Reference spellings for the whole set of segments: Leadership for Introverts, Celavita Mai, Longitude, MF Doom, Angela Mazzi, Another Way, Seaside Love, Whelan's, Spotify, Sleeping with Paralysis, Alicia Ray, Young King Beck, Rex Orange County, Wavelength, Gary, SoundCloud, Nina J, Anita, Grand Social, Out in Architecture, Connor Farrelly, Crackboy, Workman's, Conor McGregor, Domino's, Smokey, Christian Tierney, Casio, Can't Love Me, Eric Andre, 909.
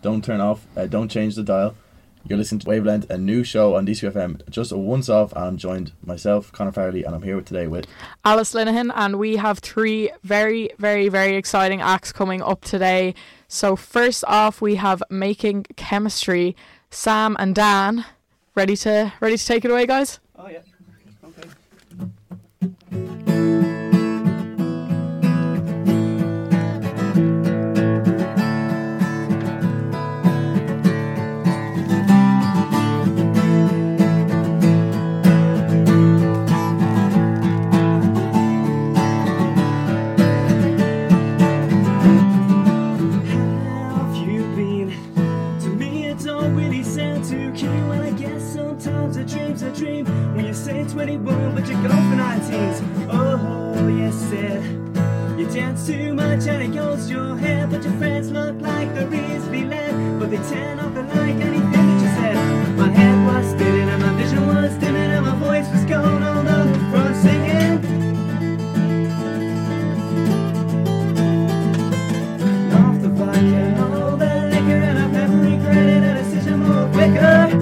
Don't turn off, don't change the dial. You're listening to Wavelength, a new show on DCUFM, just a once-off, and I'm joined myself, Connor Farrelly, and I'm here today with Alice Linehan, and we have three very, very, very exciting acts coming up today. So first off, we have Making Chemistry, Sam and Dan. Ready to take it away, guys? Oh, yeah. Okay. A dream when you say 21 but you go for 19s. Oh, you said you dance too much and it goes your head, but your friends look like the reeds be led, but they tear nothing like anything that you said. My head was spinning and my vision was dimming and my voice was going all over from singing. Off the vodka, all the liquor, and I've never regretted a decision more quicker.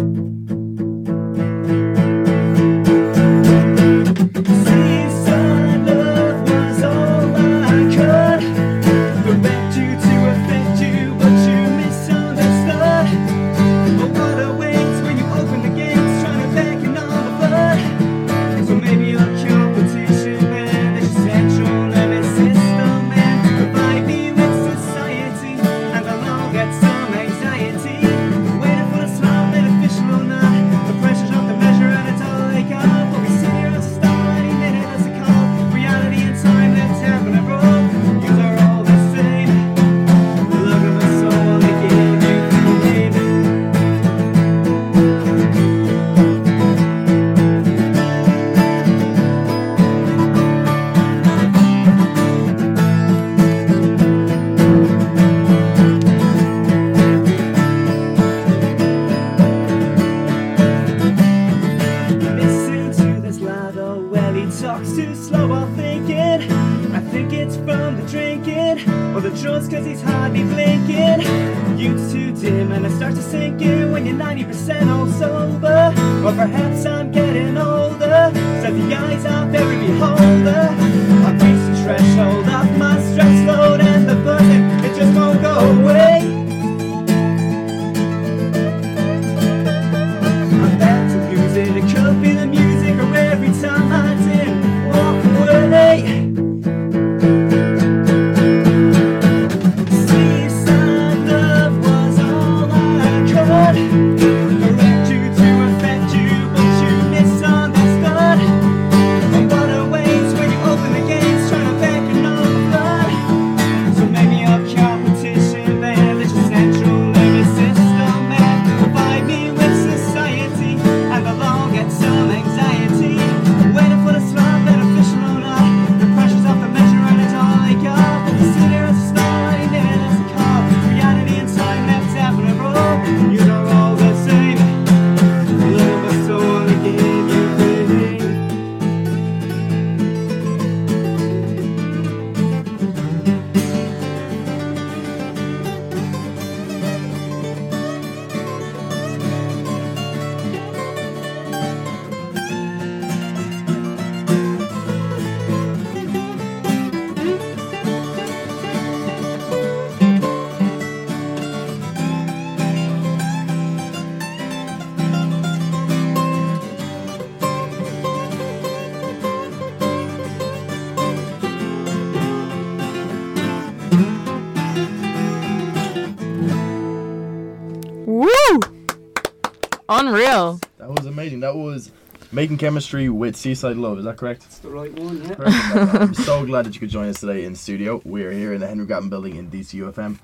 Unreal. That was amazing. That was Making Chemistry with Seaside Love. Is that correct? That's the right one, yeah. I'm so glad that you could join us today in studio. We are here in the Henry Grattan building in DCUFM,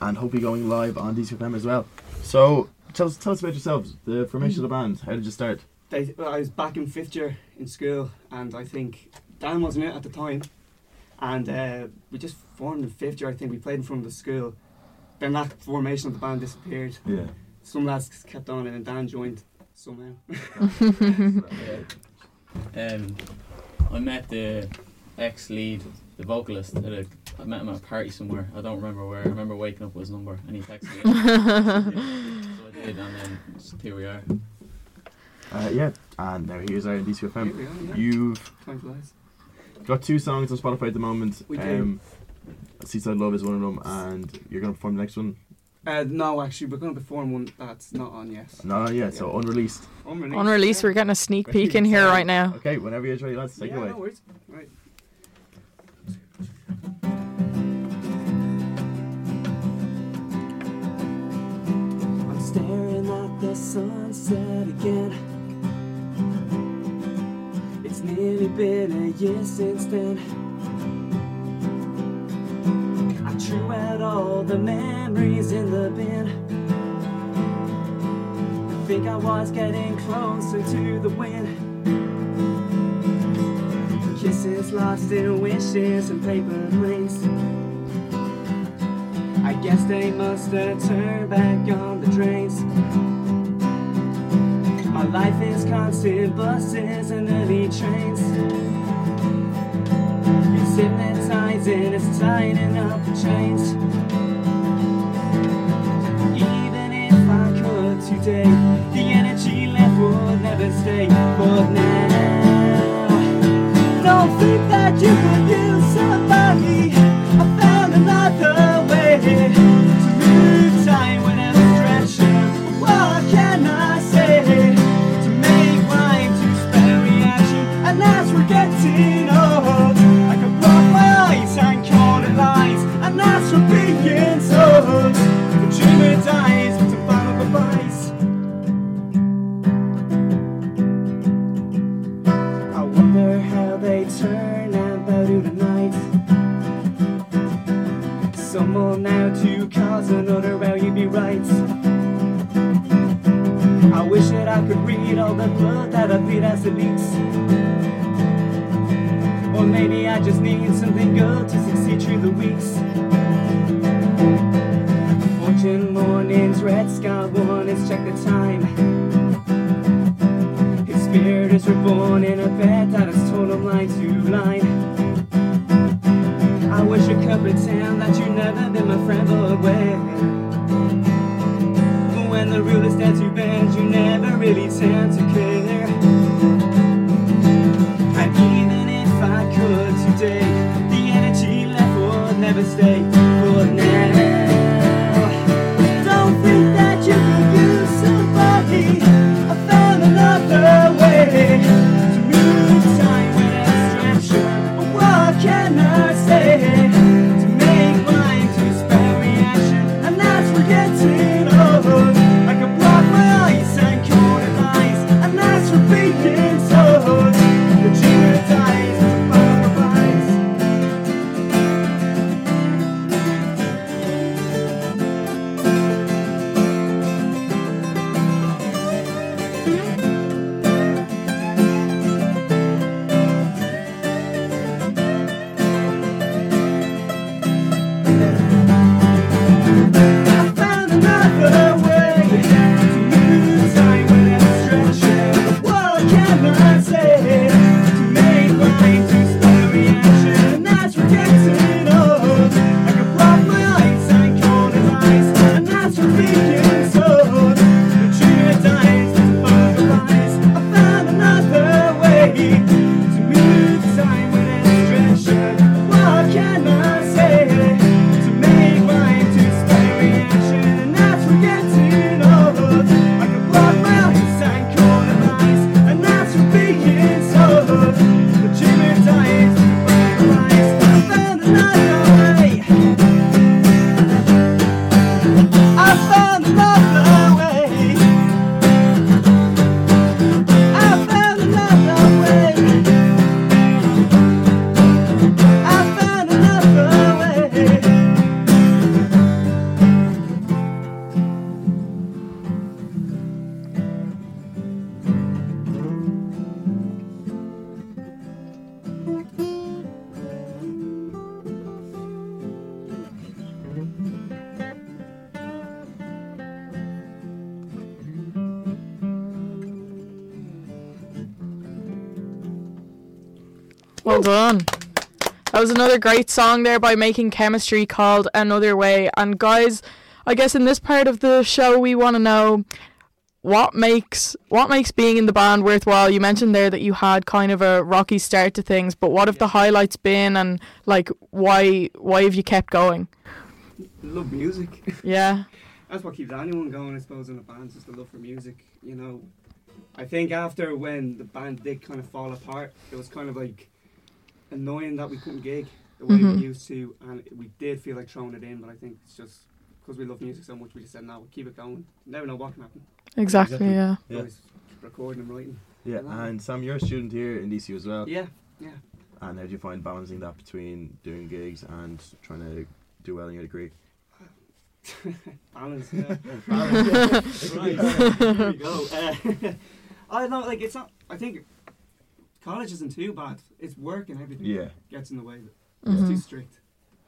and hopefully going live on DCUFM as well. So tell us about yourselves, the formation of the band. How did you start? I was back in 5th year in school, and I think Dan wasn't out at the time, and we just formed in 5th year. I think we played in front of the school. Then that formation of the band disappeared. Yeah. Some lads kept on and then Dan joined somehow. I met the ex-lead, the vocalist, at a I met him at a party somewhere. I don't remember where. I remember waking up with his number and he texted me. So I did, and then here we are. Yeah, and now here's our DCUFM. Here we are, yeah. You've got two songs on Spotify at the moment. We do. Seaside Love is one of them, and you're going to perform the next one? No, actually, we're going to perform one that's not on yet. Not on yet, so unreleased. Unreleased, we're getting a sneak peek in here right now. Okay, whenever you're ready, lads, take it away. Yeah, no worries. Right. I'm staring at the sunset again. It's nearly been a year since then. Threw out all the memories in the bin. I think I was getting closer to the wind. Kisses lost in wishes and paper planes. I guess they must have turned back on the trains. My life is constant buses and early trains. It's hypnotizing, it's tightening up the chains. Even if I could today, the energy left would never stay. But now, don't think that you could use somebody. I found another way to lose time when I'm stretching. What can I say to make rhyme to spare reaction? And as we're getting old, and call it lies, and that's from being sold. The dreamer dies with the final goodbyes. I wonder how they turn out through the night. Someone now to cause another how you be right. I wish that I could read all the blood that I bleed as it leaks. Or maybe I just need something good to succeed through the weeks. Fortune mornings, red sky warnings, check the time. His spirit is reborn in a bed that has torn him line to line. I wish I could pretend that you've never been my friend, but when the rule is that you bend, you never really tend to care. Today, the energy left would never stay. But now, don't think that you could use somebody. I found another way to move time when I'm stretching. But what can I say to make mine to spare reaction? And that's forgetting old. I can block my eyes and corner lines, and that's for being told. The dreamer dies. Well done. That was another great song there by Making Chemistry called Another Way. And guys, I guess in this part of the show we want to know what makes being in the band worthwhile. You mentioned there that you had kind of a rocky start to things, but what have the highlights been, and like why have you kept going? Love music. Yeah. That's what keeps anyone going, I suppose, in a band, just the love for music, you know. I think after when the band did kind of fall apart, it was kind of like annoying that we couldn't gig the way we used to, and we did feel like throwing it in, but I think it's just because we love music so much, we just said, no, we'll keep it going. You never know what can happen. Exactly. yeah. Always recording and writing. Yeah, and Sam, you're a student here in DCU as well. Yeah. And how do you find balancing that between doing gigs and trying to do well in your degree? Balance, yeah. Balance, yeah. Right, there we go. I don't know, like, it's not, I think college isn't too bad. It's work and everything that gets in the way. It's too strict.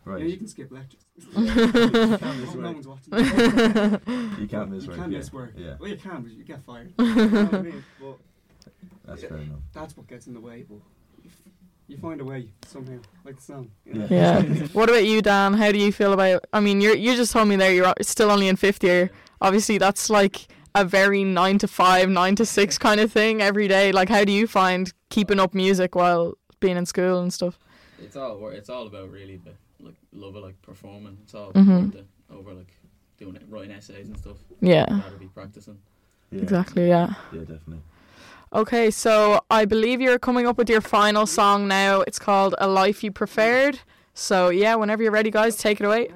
Right. You know, you can skip lectures. You can't miss work. No one's watching. You can't miss work. You can miss work. Yeah. Well, you can, but you get fired. You know what I mean? But that's fair enough. That's what gets in the way, but you find a way somehow, like the song. You know? Yeah. What about you, Dan? How do you feel about? I mean, you just told me there you're still only in fifth year. Obviously, that's like a very 9 to 5, 9 to 6 kind of thing every day. Like, how do you find keeping up music while being in school and stuff? It's all about really the like love of like performing. It's all over like doing it, writing essays and stuff. Yeah. Rather be practicing. Yeah. Exactly. Yeah. Yeah, definitely. Okay, so I believe you're coming up with your final song now. It's called A Life You Preferred. So yeah, whenever you're ready, guys, take it away.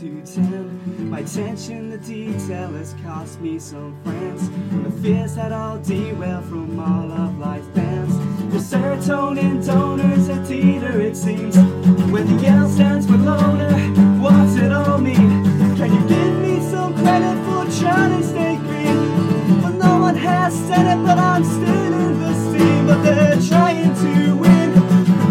210. My attention to detail has cost me some friends. The fears that I'll derail from all of life's bands. The serotonin donors are teeter, it seems. When the L stands for loner, what's it all mean? Can you give me some credit for trying to stay green? Well, no one has said it, but I'm still in the scene. But they're trying to win.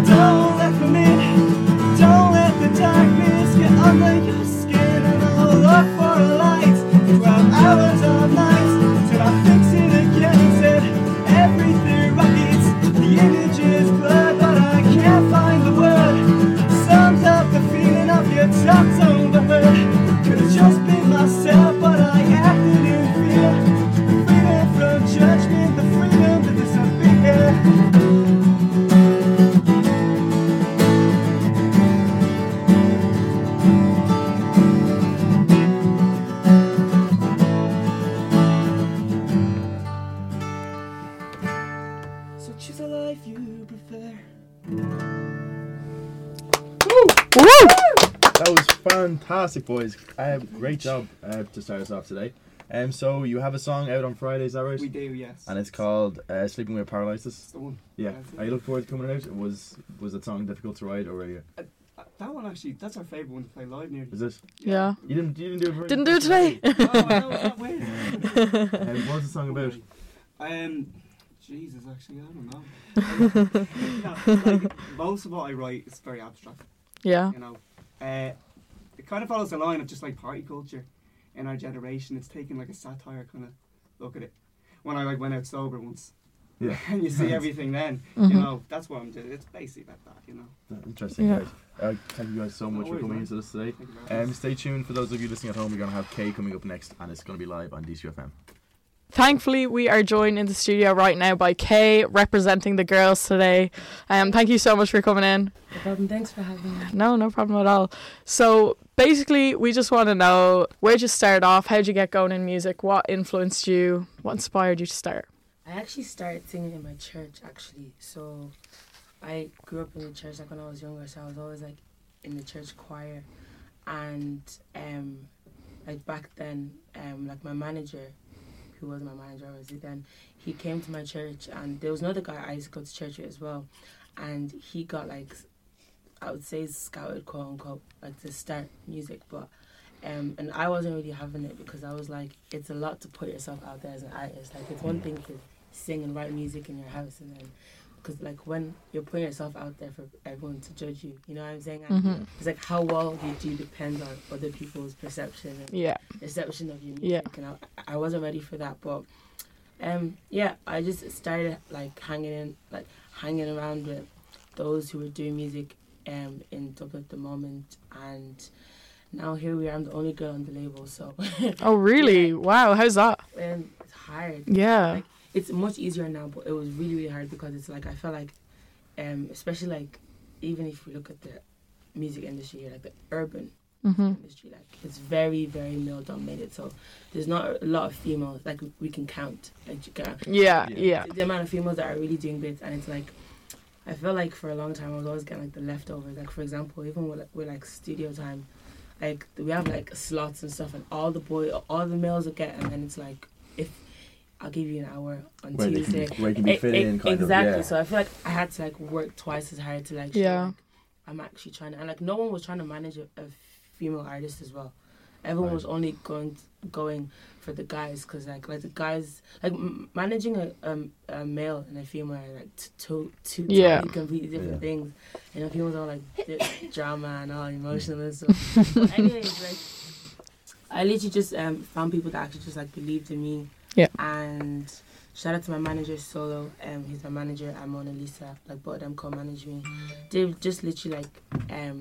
Don't let them in. Don't let the darkness get under your skin. And I'll look for a light. 12 hours of nights till I fix it again. Said everything right. The image is blurred, but I can't find the word. Sums up the feeling of your tops overheard. Could've just been myself, but I acted in fear. The freedom from judgment, the freedom to disappear. So choose a life you prefer. Woo! Woo! That was fantastic, boys. Great job to start us off today. So you have a song out on Friday, is that right? We do, yes. And it's called Sleeping with Paralysis. It's the one. Yeah. Are you looking forward to coming out? Was that song difficult to write, or were you... that one, actually, that's our favourite one to play live nearly. Is it? Yeah. You didn't do it for Didn't do it today. Oh, I know, that weird. What was the song about? Jesus, actually, I don't know. Like, most of what I write is very abstract. Yeah. You know? It kind of follows the line of just like party culture in our generation. It's taken like a satire kind of look at it. When I went out sober once, yeah, and you see everything then, mm-hmm. you know, that's what I'm doing. It's basically about that, you know. Interesting, yeah. Guys. Thank you guys so much for coming into this today. Stay tuned for those of you listening at home. We're going to have Kay coming up next, and it's going to be live on DCUFM. Thankfully, we are joined in the studio right now by Kay, representing the girls today. Thank you so much for coming in. No problem. Thanks for having me. No problem at all. So basically, we just want to know, where'd you start off? How'd you get going in music? What influenced you? What inspired you to start? I actually started singing in my church, actually. So I grew up in the church like when I was younger, so I was always like in the church choir. And like back then, like my manager... who was my manager, obviously, then he came to my church, and there was another guy I used to go to church with as well, and he got like, I would say, scouted, quote unquote, like to start music, but and I wasn't really having it, because I was like, it's a lot to put yourself out there as an artist. Like, it's one thing to sing and write music in your house, and then because like when you're putting yourself out there for everyone to judge you, you know what I'm saying? Mm-hmm. It's like how well you do depends on other people's perception and perception of your music. Yeah. And I wasn't ready for that, but I just started like hanging around with those who were doing music in Dublin at the moment, and now here we are. I'm the only girl on the label, so. Oh really? Yeah. Wow. How's that? It's hard. Yeah. Like, it's much easier now, but it was really, really hard, because it's like, I felt like, especially like, even if you look at the music industry, like the urban industry, like it's very, very male dominated. So there's not a lot of females, like we can count. Like, you can, yeah. The amount of females that are really doing bits, and it's like, I feel like for a long time I was always getting like the leftovers. Like for example, even with like studio time, like we have like slots and stuff, and all the males will get, and then it's like, if I'll give you an hour on Tuesday. Where you can be fit in, kind of. Exactly. So I feel like I had to like work twice as hard to like. Yeah. Like, I'm actually trying to, and like no one was trying to manage a female artist as well. Everyone was only going for the guys, because like the guys like managing a male and a female are like two totally completely different things. You know, females are like drama and all emotional and stuff. But anyways, like I literally just found people that actually just like believed in me. Yeah. And shout out to my manager Solo. He's my manager and Mona Lisa. Like both of them co-manage me. They just literally like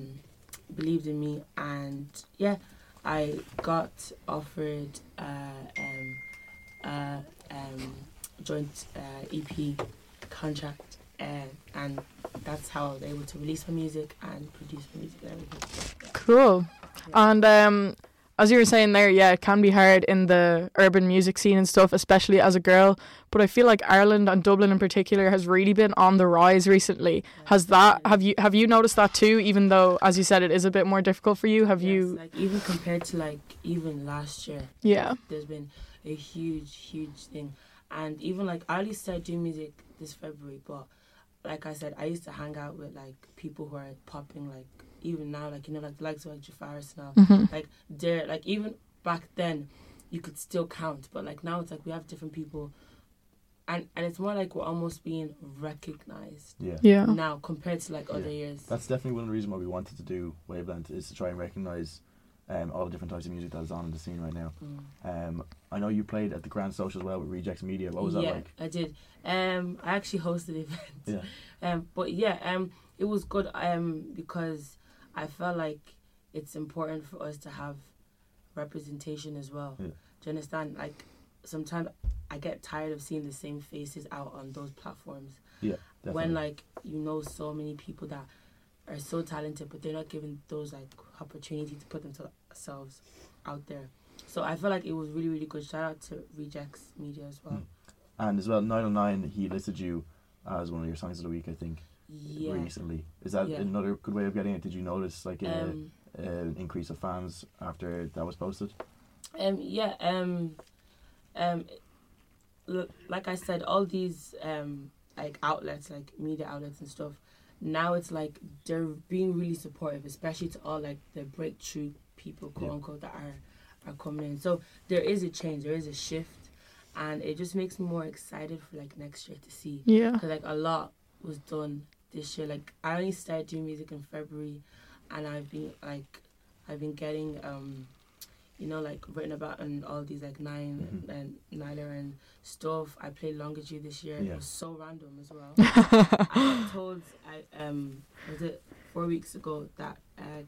believed in me, and yeah, I got offered joint EP contract, and that's how I was able to release my music and produce my music and everything. Cool. Yeah. And as you were saying there, yeah, it can be hard in the urban music scene and stuff, especially as a girl. But I feel like Ireland and Dublin in particular has really been on the rise recently. Has that, have you noticed that too, even though, as you said, it is a bit more difficult for you? Yes, like even compared to like even last year. Yeah. There's been a huge, huge thing. And even like I only started doing music this February, but like I said, I used to hang out with like people who are popping, like even now, like, you know, like the likes of like Jafaris now, mm-hmm. like they're like, even back then you could still count, but like now it's like we have different people, and it's more like we're almost being recognized now compared to like other years. That's definitely one of the reasons why we wanted to do Wavelength, is to try and recognize all the different types of music that is on in the scene right now. I know you played at the Grand Social as well with Rejects Media. What was that like? Yeah, I did. I actually hosted the event. Yeah. But yeah, it was good because I felt like it's important for us to have representation as well. Yeah. Do you understand? Like, sometimes I get tired of seeing the same faces out on those platforms. Yeah, definitely. When, like, you know so many people that are so talented, but they're not given those, like, opportunity to put themselves out there. So I feel like it was really, really good. Shout out to Rejects Media as well. And as well, 909, he listed you as one of your songs of the week, I think, recently. Is that another good way of getting it? Did you notice like an increase of fans after that was posted? Like I said, all these like outlets, like media outlets and stuff, now it's like they're being really supportive, especially to all like the breakthrough people, quote unquote, that are coming in. So there is a change, there is a shift, and it just makes me more excited for like next year to see. Yeah, because like a lot was done this year. Like I only started doing music in February, and I've been getting you know, like written about and all these like nine and NYLON and stuff. I played Longitude this year. It was so random as well. I was told was it 4 weeks ago that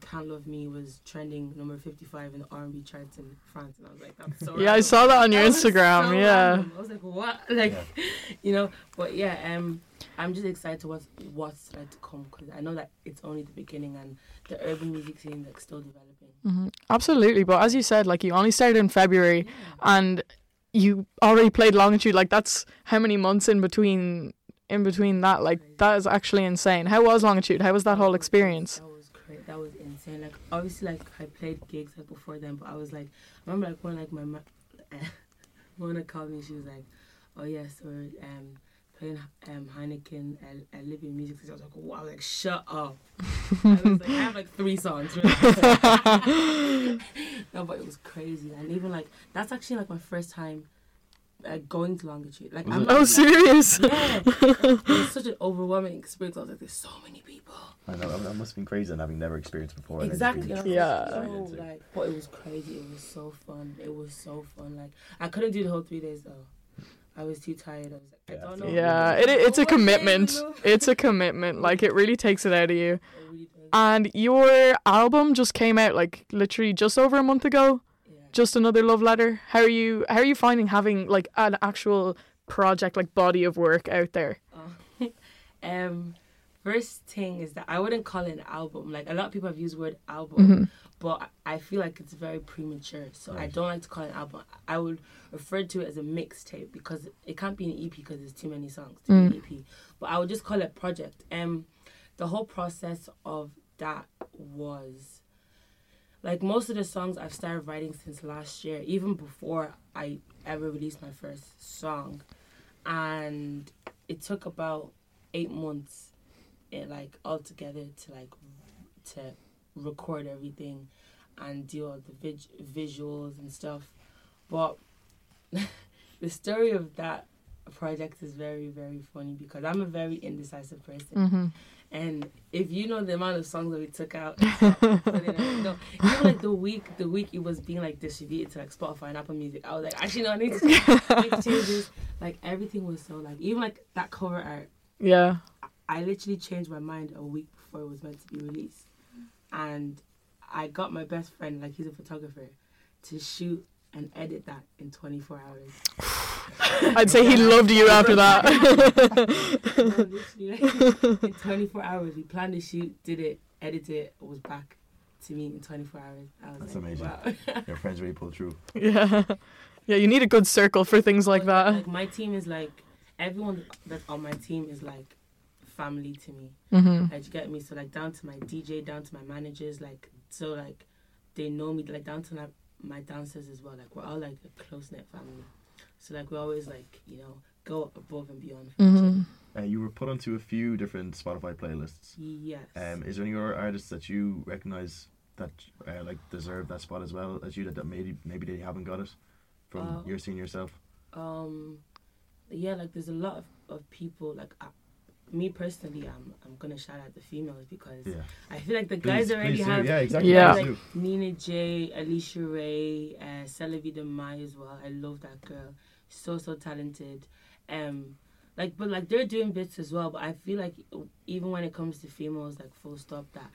Can't Love Me was trending number 55 in the R&B charts in France, and I was like, that's so random. I saw that on your Instagram. So random. I was like, what? Like, you know. But yeah, I'm just excited to what's like to come, because I know that it's only the beginning and the urban music scene like still developing. Mm-hmm. Absolutely, but as you said, like you only started in February, and you already played Longitude. Like that's how many months in between that. Like that is actually insane. How was Longitude? How was that whole experience? That was great. That was insane. Like obviously, like I played gigs like before then, but I was like, I remember like when like my Mona called me, she was like, oh yes, or playing Heineken and Libyan music. So I was like, wow, I was like, shut up. I was like, I have like three songs. Really. No, but it was crazy. And even like, that's actually like my first time going to Longitude. Like, I'm serious? Yeah. It was such an overwhelming experience. I was like, there's so many people. I know, that must have been crazy, and having never experienced before. Exactly. But it was crazy. It was so fun. Like, I couldn't do the whole 3 days though. I was too tired. I was like, I don't know. Yeah, it's a commitment. It's a commitment. Like, it really takes it out of you. And your album just came out, like, literally just over a month ago. Yeah. Just Another Love Letter. How are you finding having, like, an actual project, like, body of work out there? First thing is that I wouldn't call it an album. Like, a lot of people have used the word album, but I feel like it's very premature. So I don't like to call it an album. I would refer to it as a mixtape, because it can't be an EP because there's too many songs to be an EP. But I would just call it a project. The whole process of that was, like, most of the songs I've started writing since last year, even before I ever released my first song. And it took about 8 months like all together to like to record everything and do all the visuals and stuff, but the story of that project is very, very funny, because I'm a very indecisive person, and if you know the amount of songs that we took out, even like the week it was being like distributed to like Spotify and Apple Music, I was like, actually no, I need to change this. Like everything was so like, even like that cover art, I literally changed my mind a week before it was meant to be released. And I got my best friend, like he's a photographer, to shoot and edit that in 24 hours. I'd say he loved you after that. In 24 hours, we planned the shoot, did it, edited it, was back to me in 24 hours. That's like, amazing. Wow. Your friends really pull through. Yeah. Yeah, you need a good circle for things like that. Like, my team is like, everyone that's on my team is like family to me. Mm-hmm. Like, you get me? So, like, down to my DJ, down to my managers, like, so, like, they know me, like, down to like, my dancers as well. Like, we're all like a close-knit family. So, like, we always, like, you know, go above and beyond. Mm-hmm. You were put onto a few different Spotify playlists. Yes. Is there any other artists that you recognise that, like, deserve that spot as well as you, that maybe they haven't got it from your seeing yourself? Yeah, like, there's a lot of people, like, me personally, I'm gonna shout out the females because I feel like the guys already have like Nina J, Alicia Ray, Celavita Mai as well. I love that girl. She's so talented. Like, but like they're doing bits as well. But I feel like even when it comes to females, like full stop, that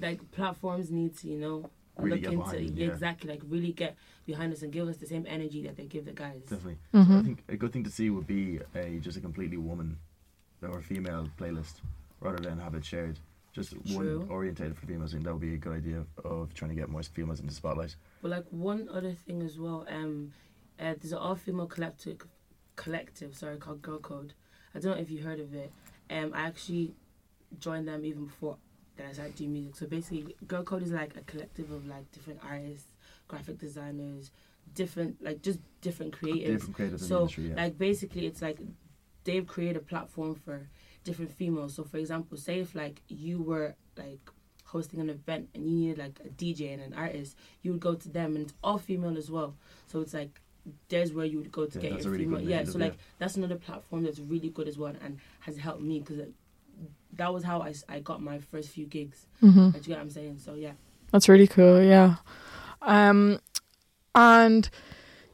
like platforms need to, you know, really look into it. Exactly, like really get behind us and give us the same energy that they give the guys. Definitely, mm-hmm. So I think a good thing to see would be a completely woman or female playlist rather than have it shared. Just one orientated for females, and that would be a good idea of trying to get more females into the spotlight. But like one other thing as well, there's an all-female collective called Girl Code. I don't know if you heard of it. I actually joined them even before that I started doing music. So basically, Girl Code is like a collective of like different artists, graphic designers, different creatives. Different creatives in the industry, yeah. Like basically, it's like they've created a platform for different females. So for example, say if like you were like hosting an event and you needed like a DJ and an artist, you would go to them, and it's all female as well. So it's like there's where you would go to get your female. Really so like that's another platform that's really good as well and has helped me because that was how I got my first few gigs. Mm-hmm. Do you get what I'm saying? So yeah. That's really cool, yeah. And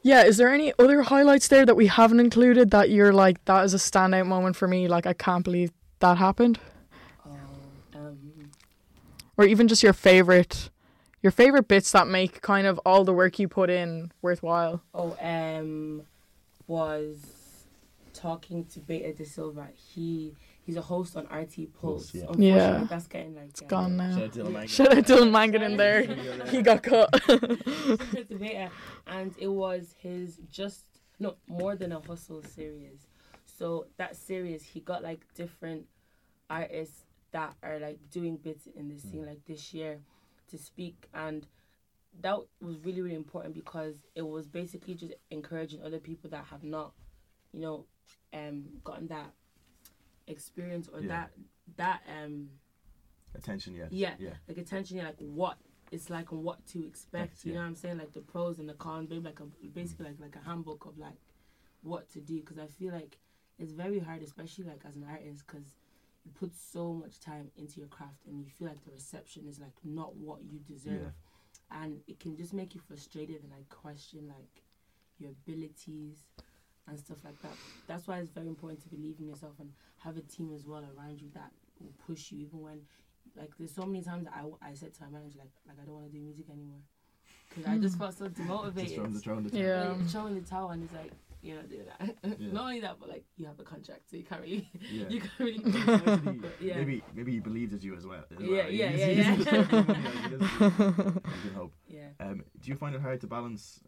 yeah, is there any other highlights there that we haven't included that you're like, that is a standout moment for me, like I can't believe that happened? Or even just your favourite bits that make kind of all the work you put in worthwhile? Was talking to Beta De Silva. He's a host on RT Pulse. Yeah. Unfortunately, that's getting like... It's gone now. Should have Dylan Mangan in there. He got cut. And it was his More Than a Hustle series. So that series, he got like different artists that are like doing bits in the scene like this year to speak, and that was really, really important because it was basically just encouraging other people that have not, you know, gotten that experience or that attention yet. Yeah, like attention, like what it's like and what to expect. You know what I'm saying? Like the pros and the cons, like basically like a handbook of like what to do. Because I feel like it's very hard, especially like as an artist, because you put so much time into your craft and you feel like the reception is like not what you deserve, and it can just make you frustrated and like question like your abilities and stuff like that. That's why it's very important to believe in yourself and have a team as well around you that will push you, even when like there's so many times that I said to my manager like I don't want to do music anymore because I just felt so demotivated. Just throwing the towel, and it's like, you know, do that. Not only that, but like you have a contract, so you can't really, Maybe he believes it's you as well. Yeah. Do you find it hard to balance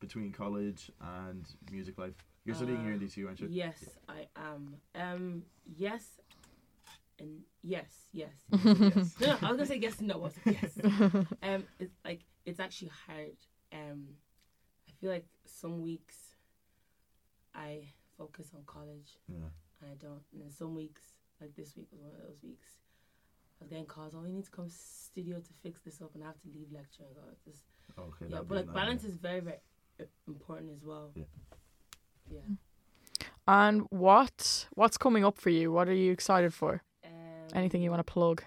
between college and music life? You're studying here in DCU, aren't you? Yes, I am. Yes. No, I was gonna say yes and no. Yes. It's actually hard. I feel like some weeks I focus on college and I don't. And then some weeks, like this week was one of those weeks, I was getting calls, oh, you need to come studio to fix this up, and I have to leave lecture and go like this. Okay, yeah, but like balance is very, very important as well. Yeah. And what's coming up for you? What are you excited for? Anything you want to plug?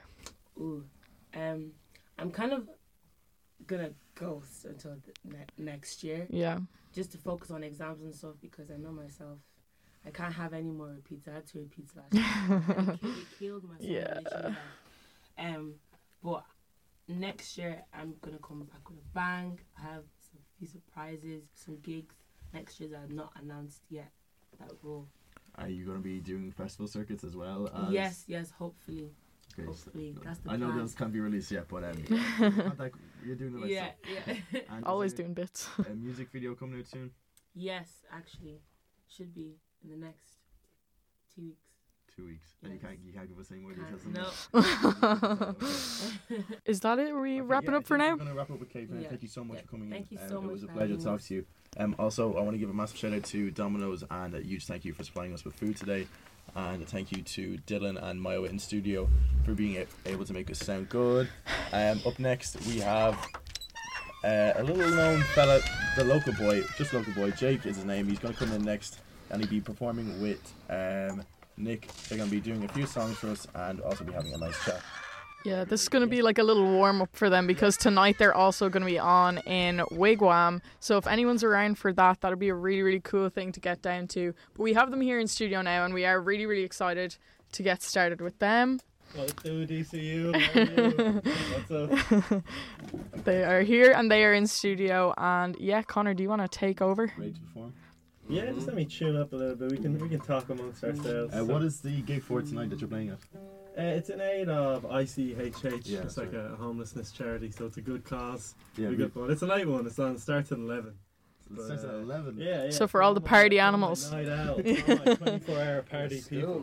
I'm kind of gonna ghost until next year. Yeah. Just to focus on exams and stuff, because I know myself, I can't have any more repeats. I had two repeats last year. It killed myself. Yeah. But next year I'm gonna come back with a bang. I have some few surprises, some gigs next year that I've not announced yet. That will. Are you gonna be doing festival circuits as well? Yes, hopefully. Okay. Hopefully, that's the plan. I know those can't be released yet, but you're doing the right stuff. Yeah, yeah. Always doing bits. A music video coming out soon? Yes, actually. Should be in the next 2 weeks. 2 weeks. Yes. And you can't give us any more details than that. No. Is that it? Are we wrapping up for now? I'm going to wrap up with Kay. Thank you so much for coming in. Thank you so much. It was a pleasure to talk to you. Also, I want to give a massive shout out to Domino's and a huge thank you for supplying us with food today. And thank you to Dylan and Maya in studio for being able to make us sound good. Up next, we have a little known fella, the local boy, Jake is his name. He's going to come in next and he'll be performing with Nick. They're going to be doing a few songs for us and also be having a nice chat. Yeah, this is going to be like a little warm-up for them because tonight they're also going to be on in Wigwam. So if anyone's around for that, that'll be a really, really cool thing to get down to. But we have them here in studio now and we are really, really excited to get started with them. What's up, DCU? What's up? They are here and they are in studio. And yeah, Connor, do you want to take over? Ready to perform? Yeah, just let me tune up a little bit. We can talk amongst ourselves. What is the gig for tonight that you're playing at? It's in aid of ICHH, it's like a homelessness charity, so it's a good cause, good fun. It's a late one, it starts at 11. It starts at 11? Yeah. So for all the party animals. Night out, 24-hour party people.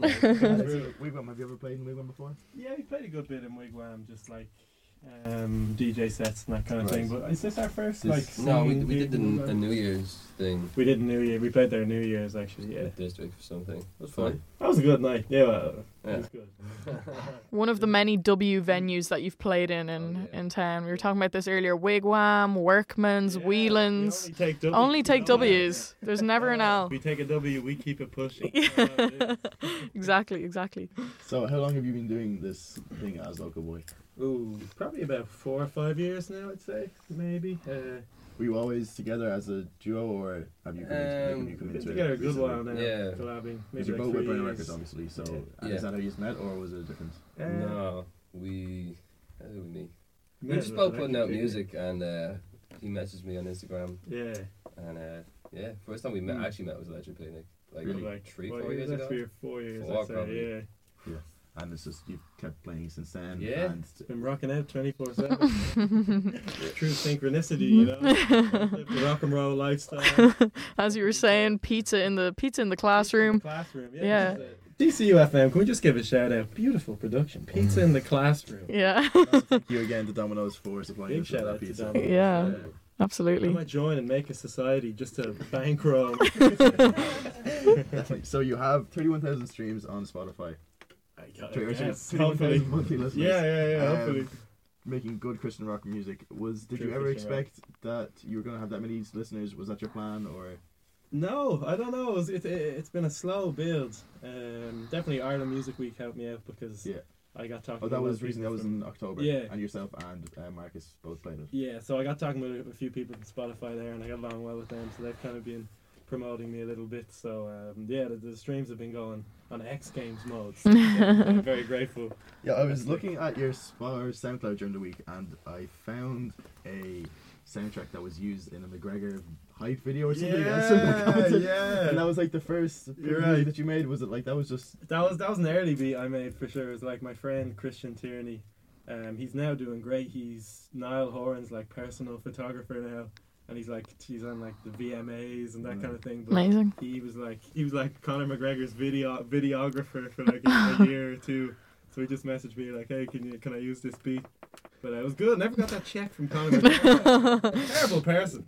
Wigwam, have you ever played in Wigwam before? Yeah, we played a good bit in Wigwam, just like DJ sets and that kind of thing, but is this our first? No, we did a New Year's thing. We played their New Year's actually, yeah. District or something. It was fun. That was a good night. Yeah. It was good. One of the many W venues that you've played in town. We were talking about this earlier. Wigwam, Workman's, Whelan's. Only take W's. There's never an L. If we take a W, we keep it pushing. Exactly. So how long have you been doing this thing as local boy? Ooh, probably about 4 or 5 years now, I'd say, maybe. Were you always together as a duo, or have you been together a good while now? Yeah. Collabing. Because you're both with Burner Records, obviously, so is that how you met, or was it a difference? No, how did we meet? We just both putting out music, and he messaged me on Instagram. Yeah. And first time we met, was Electric Picnic. Like 3-4 years ago? 3 or 4 years, I'd say, yeah. And it's just, you've kept playing since then. Yeah, and it's been rocking out 24/7. True synchronicity, you know. The rock and roll lifestyle. As you were saying, pizza in the classroom. Yeah. DCUFM, can we just give a shout out? Beautiful production. Pizza in the classroom. Yeah. Thank you again to Domino's for supplying us with that pizza. Yeah. Absolutely. I might join and make a society just to bankroll. So you have 31,000 streams on Spotify. Hopefully. Making good Christian rock music. Did you ever expect that you were going to have that many listeners? Was that your plan, or? No, I don't know. It's been a slow build. Definitely Ireland Music Week helped me out because I got talking. Oh, that was recently. That was in October. Yeah. And yourself and Marcus both played it. Yeah, so I got talking with a few people from Spotify there, and I got along well with them. So they've kind of been promoting me a little bit, so the streams have been going on X Games mode, so I'm very grateful. I was looking at your SoundCloud during the week and I found a soundtrack that was used in a McGregor hype video or something. And that was like the first that you made. Was it like that was an early beat I made for sure. It was like my friend Christian Tierney, he's now doing great. He's Niall Horan's like personal photographer now. And he's on like the VMAs and that kind of thing. But amazing. He was like Conor McGregor's videographer for like a year or two. So he just messaged me like, "Hey, can I use this beat?" But it was good. Never got that check from Conor McGregor. Terrible person.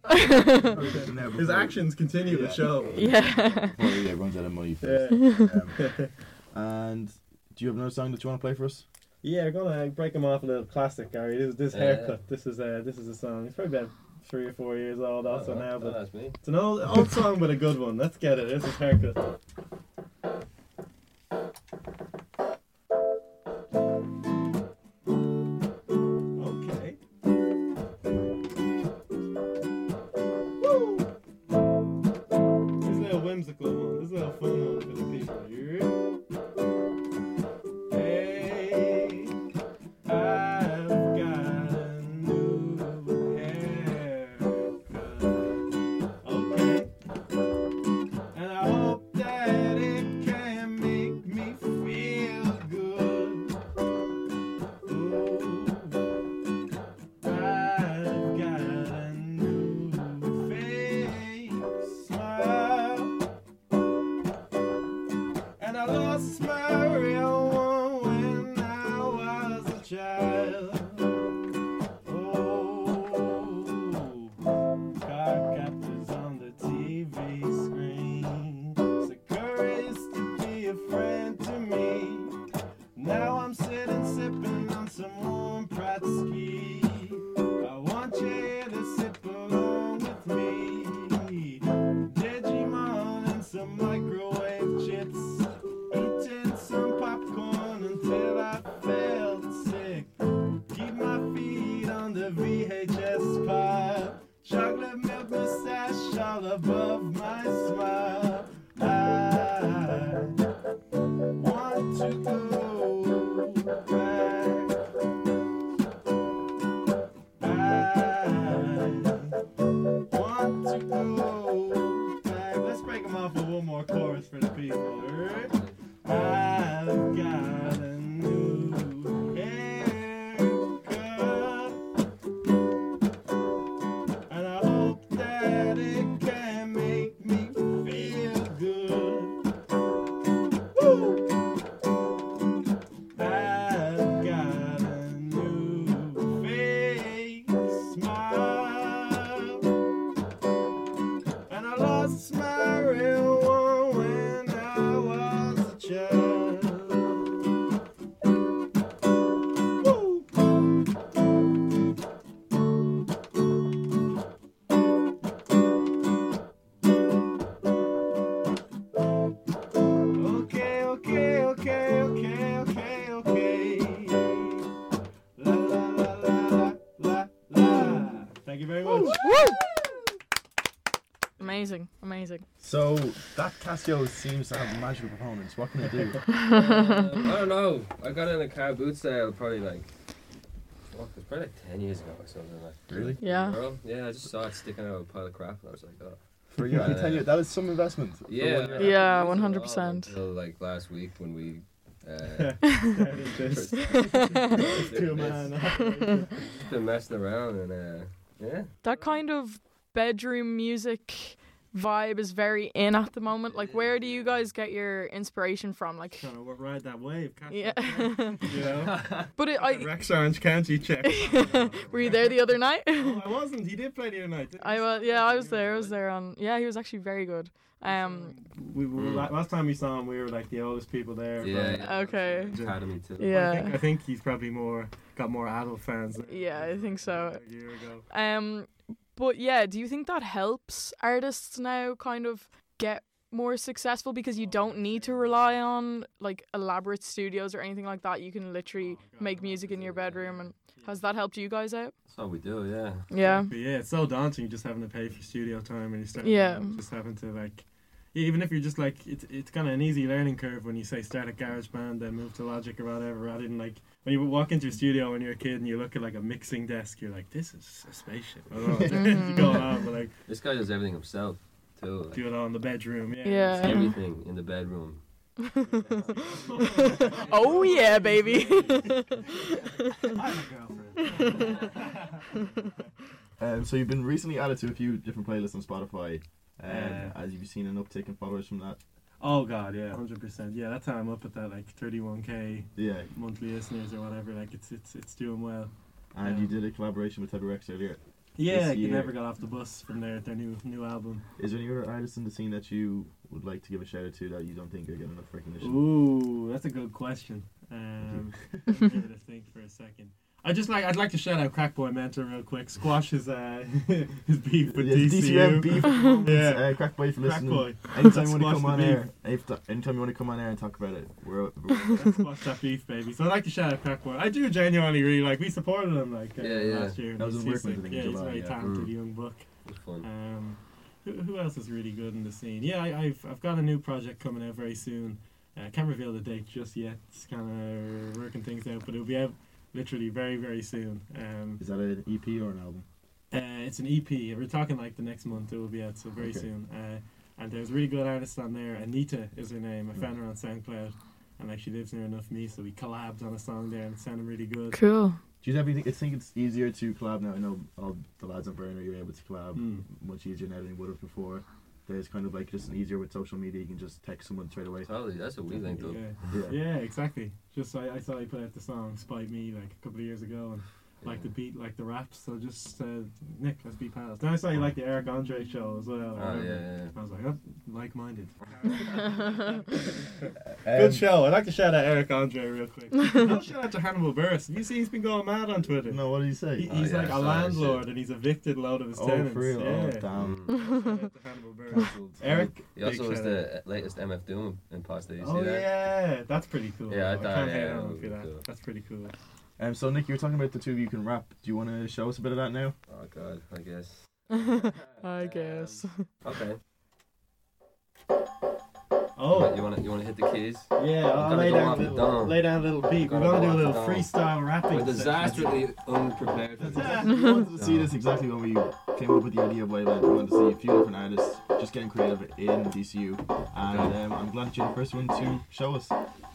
His actions continue to show. Yeah. Before he runs out of money first. And do you have another song that you want to play for us? Yeah, I'm gonna break him off a little classic, Gary. This haircut. This is a song. It's probably about 3 or 4 years old now, but it's an old song but a good one. Let's get it. This is Haircut. Okay. Woo! This is a little whimsical one. This is a little fun one for the people. off with one more chorus for the people. I've got a new haircut, and I hope that it can make me feel good. Woo! I've got a new fake smile, and I lost my real one when I was a child. Woo! Okay. La la la la la la. Thank you very much. Amazing, amazing. So that Casio seems to have magical components. What can it do? I don't know. I got in a car boot sale probably like, fuck, it was probably like 10 years ago or something like that. Really? Yeah. Girl? Yeah, I just saw it sticking out of a pile of crap and I was like, oh. For you, I can tell you that is some investment. Yeah. Yeah, 100%. Until like last week when we. Just been messing around and yeah. That kind of bedroom music vibe is very in at the moment. Like, where do you guys get your inspiration from? Like, trying to ride that wave. Yeah. You know? But it, Rex Orange County check. Were you there the other night? Oh, I wasn't. He did play the other night. Didn't he? I was there. Yeah, he was actually very good. We were last time we saw him, we were like the oldest people there. Yeah. Okay. Academy too. Yeah. I think he's probably got more adult fans. Yeah, I think so. A year ago. But yeah, do you think that helps artists now kind of get more successful because you don't need to rely on like elaborate studios or anything like that? You can literally make music in your bedroom, and has that helped you guys out? That's how we do, yeah. Yeah. But yeah, it's so daunting just having to pay for studio time and you start just having to like. Yeah, even if you're just like, it's kind of an easy learning curve when you say start at GarageBand, then move to Logic or whatever, rather than like, when you walk into your studio when you're a kid and you look at like a mixing desk, you're like, this is a spaceship. I don't know what's going on, but like. This guy does everything himself, too. Like, do it all in the bedroom, yeah. Everything in the bedroom. Oh yeah, baby. I have a girlfriend. So you've been recently added to a few different playlists on Spotify. As you've seen an uptick in followers from that? Oh god, yeah, 100%. Yeah, that's how I'm up at that like 31k monthly listeners or whatever. Like it's doing well. And you did a collaboration with Teddy Rex earlier. Yeah, you never got off the bus from there. Their new album. Is there any other artists in the scene that you would like to give a shout out to that you don't think you're getting enough recognition? Ooh, that's a good question. Give it a think for a second. I'd like to shout out Crackboy Mentor real quick. Squash his beef with DCUFM beef. Crackboy for listening. Anytime you want to come on air, anytime you want to come on air and talk about it, we're squash that beef, baby. So I'd like to shout out Crackboy. I do genuinely really like. We supported him last year. That was a work meeting in July. He's a very talented young buck. It was fun. Who else is really good in the scene? Yeah, I've got a new project coming out very soon. I can't reveal the date just yet. It's kind of working things out, but it'll be out. Literally very, very soon. Is that an EP or an album? It's an EP. We're talking like the next month it will be out, so very soon. And there's really good artists on there. Anita is her name. I found her on SoundCloud. And like she lives near enough me, so we collabed on a song there and it sounded really good. Cool. Do you think it's easier to collab now? I know all the lads on Burner you're able to collab much easier now than you would have before. There's kind of like just easier with social media, you can just text someone straight away. Totally, that's what we think though. Yeah, exactly. Just I saw you put out the song Spite Me like a couple of years ago and like the beat, like the raps, so just Nick, let's be pals. Then I saw you like the Eric Andre show as well. I was like, I'm like-minded. Good show. I'd like to shout out Eric Andre real quick. I'll shout out to Hannibal Buress. Have you seen he's been going mad on Twitter? No, what did he say? He's like a landlord and he's evicted a load of his tenants. Oh, for real? Yeah. Oh, damn. Hannibal Buress. Eric. He also was the latest MF Doom in past days. Oh, yeah. That's pretty cool. Yeah, I can't hang on for that. That's pretty cool. So Nick, you were talking about the two of you can rap. Do you want to show us a bit of that now? Oh god, I guess. Okay. Oh. You want to hit the keys? Yeah, I'll lay down a little beat. We're going to do a little freestyle rapping. We're disastrously unprepared. We wanted to see this exactly when we came up with the idea of Wavelength. We wanted to see a few different artists just getting creative in DCU. And I'm glad you're the first one to show us.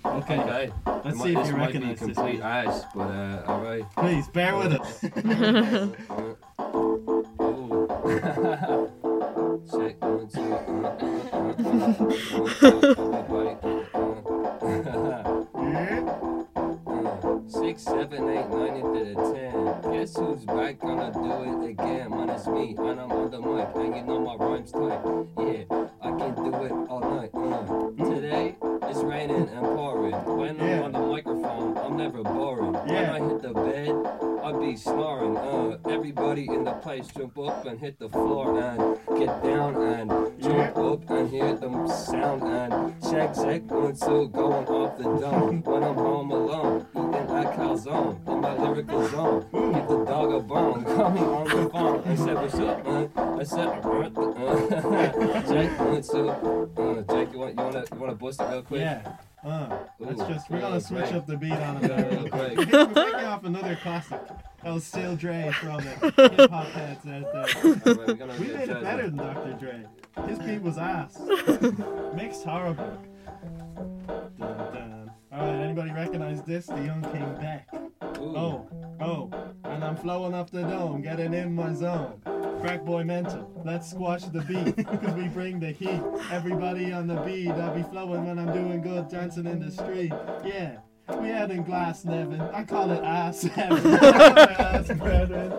Okay. Let's see if you recognize this. Complete ass, but alright. Please bear with us. Check 6, 7, 8, 9, 10. Guess who's back? Gonna do it again. Minus me, and I'm on the mic, and you know my rhymes tight. Yeah, I can do it all night. Today it's raining and pouring. When I'm on the microphone, I'm never boring. When I hit the bed, I be snoring. Everybody in the place jump up and hit the floor and get down and jump up and hear them sound and check 1, 2 going off the dome. When I'm home alone. Calzone, in my lyrical zone, give the dog a bone, call me on the phone, I said, what's up, man? I said, Jake, Jake, you wanna bust it real quick? Yeah, let's just, we're gonna switch up the beat on it real quick. We're breaking off another classic, El Still Dre from the hip-hop heads out there. Right, we made it better than Dr. Dre, his beat was ass, mixed horrible. Alright, anybody recognize this? The Young King Beck. And I'm flowing off the dome, getting in my zone. Crackboy mental, let's squash the beat, cause we bring the heat. Everybody on the beat, I'll be flowing when I'm doing good, dancing in the street. Yeah, we out in glass, Nevin. I call it ass heaven. Ass brethren.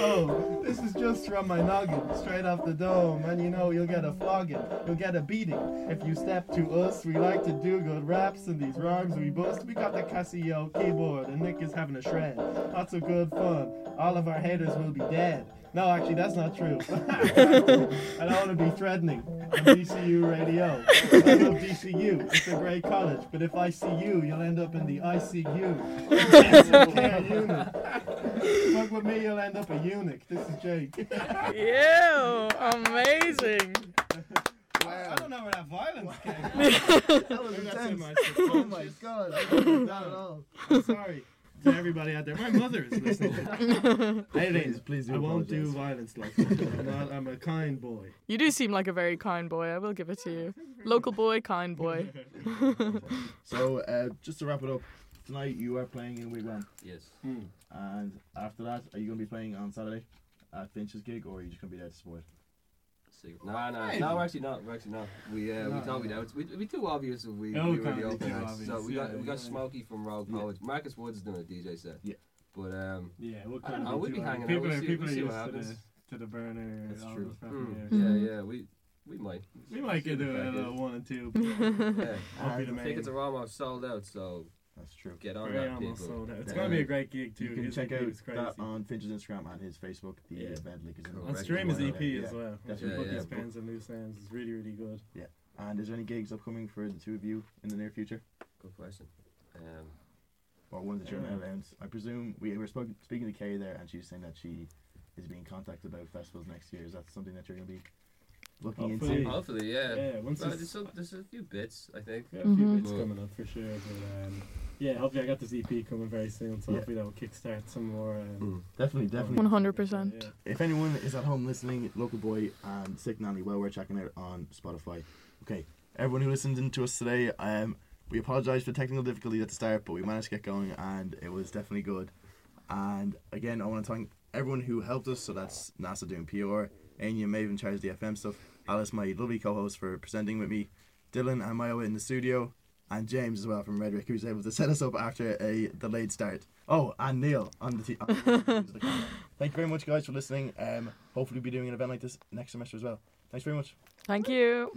Oh, this is just from my noggin, straight off the dome, and you know you'll get a flogging, you'll get a beating if you step to us. We like to do good raps and these rhymes we bust. We got the Casio keyboard and Nick is having a shred. Lots of good fun. All of our haters will be dead. No, actually, that's not true. I don't want to be threatening on DCU radio. I love DCU. It's a great college. But if I see you, you'll end up in the ICU. Intensive care unit. Fuck with me, you'll end up a eunuch. This is Jake. Ew, amazing. Wow. I don't know where that violence came from. That was intense. Oh, my God. I don't know that at all. I'm sorry. To everybody out there, my mother is listening. Please, I won't do violence like that. I'm a kind boy. You do seem like a very kind boy. I will give it to you. Local boy, kind boy. So, just to wrap it up, tonight you are playing in Wigwam. Yes. And after that, are you going to be playing on Saturday at Finch's gig, or are you just going to be there to support? No, we're actually not. We thought we'd out. It'd be too obvious if we were the open house. So we got Smokey from Rogue College. Yeah. Marcus Woods doing a DJ set. Yeah. But I would be hanging out. We'll see what happens. To the burner. That's true. Yeah. We might get to a little 1 and 2. Yeah. Tickets are almost sold out. So. That's true. Get on that, people. It's going to be a great gig, too. You can check out that on Finch's Instagram and his Facebook. The event link is in the stream his EP as well. Definitely book his bands and loose ends. It's really, really good. Yeah. And is there any gigs upcoming for the two of you in the near future? Good question. Or one of the German rounds. I presume we were speaking to Kay there, and she's saying that she is being contacted about festivals next year. Is that something that you're going to be looking into? Hopefully, yeah. There's a few bits, I think. Yeah, a few bits coming up for sure. But, yeah, hopefully I got this EP coming very soon, so hopefully that will kickstart some more. Definitely. 100%. Yeah. If anyone is at home listening, Local Boy and Sick Nanny, well, we're checking out on Spotify. Okay, everyone who listened in to us today, we apologise for the technical difficulty at the start, but we managed to get going, and it was definitely good. And again, I want to thank everyone who helped us, so that's NASA doing PR, Anya, Maven in charge of the FM stuff, Alice, my lovely co-host, for presenting with me, Dylan and Maya in the studio, and James as well from Redrick, who's able to set us up after a delayed start. Oh, and Neil on the team. Thank you very much, guys, for listening. Hopefully we'll be doing an event like this next semester as well. Thanks very much. Thank you.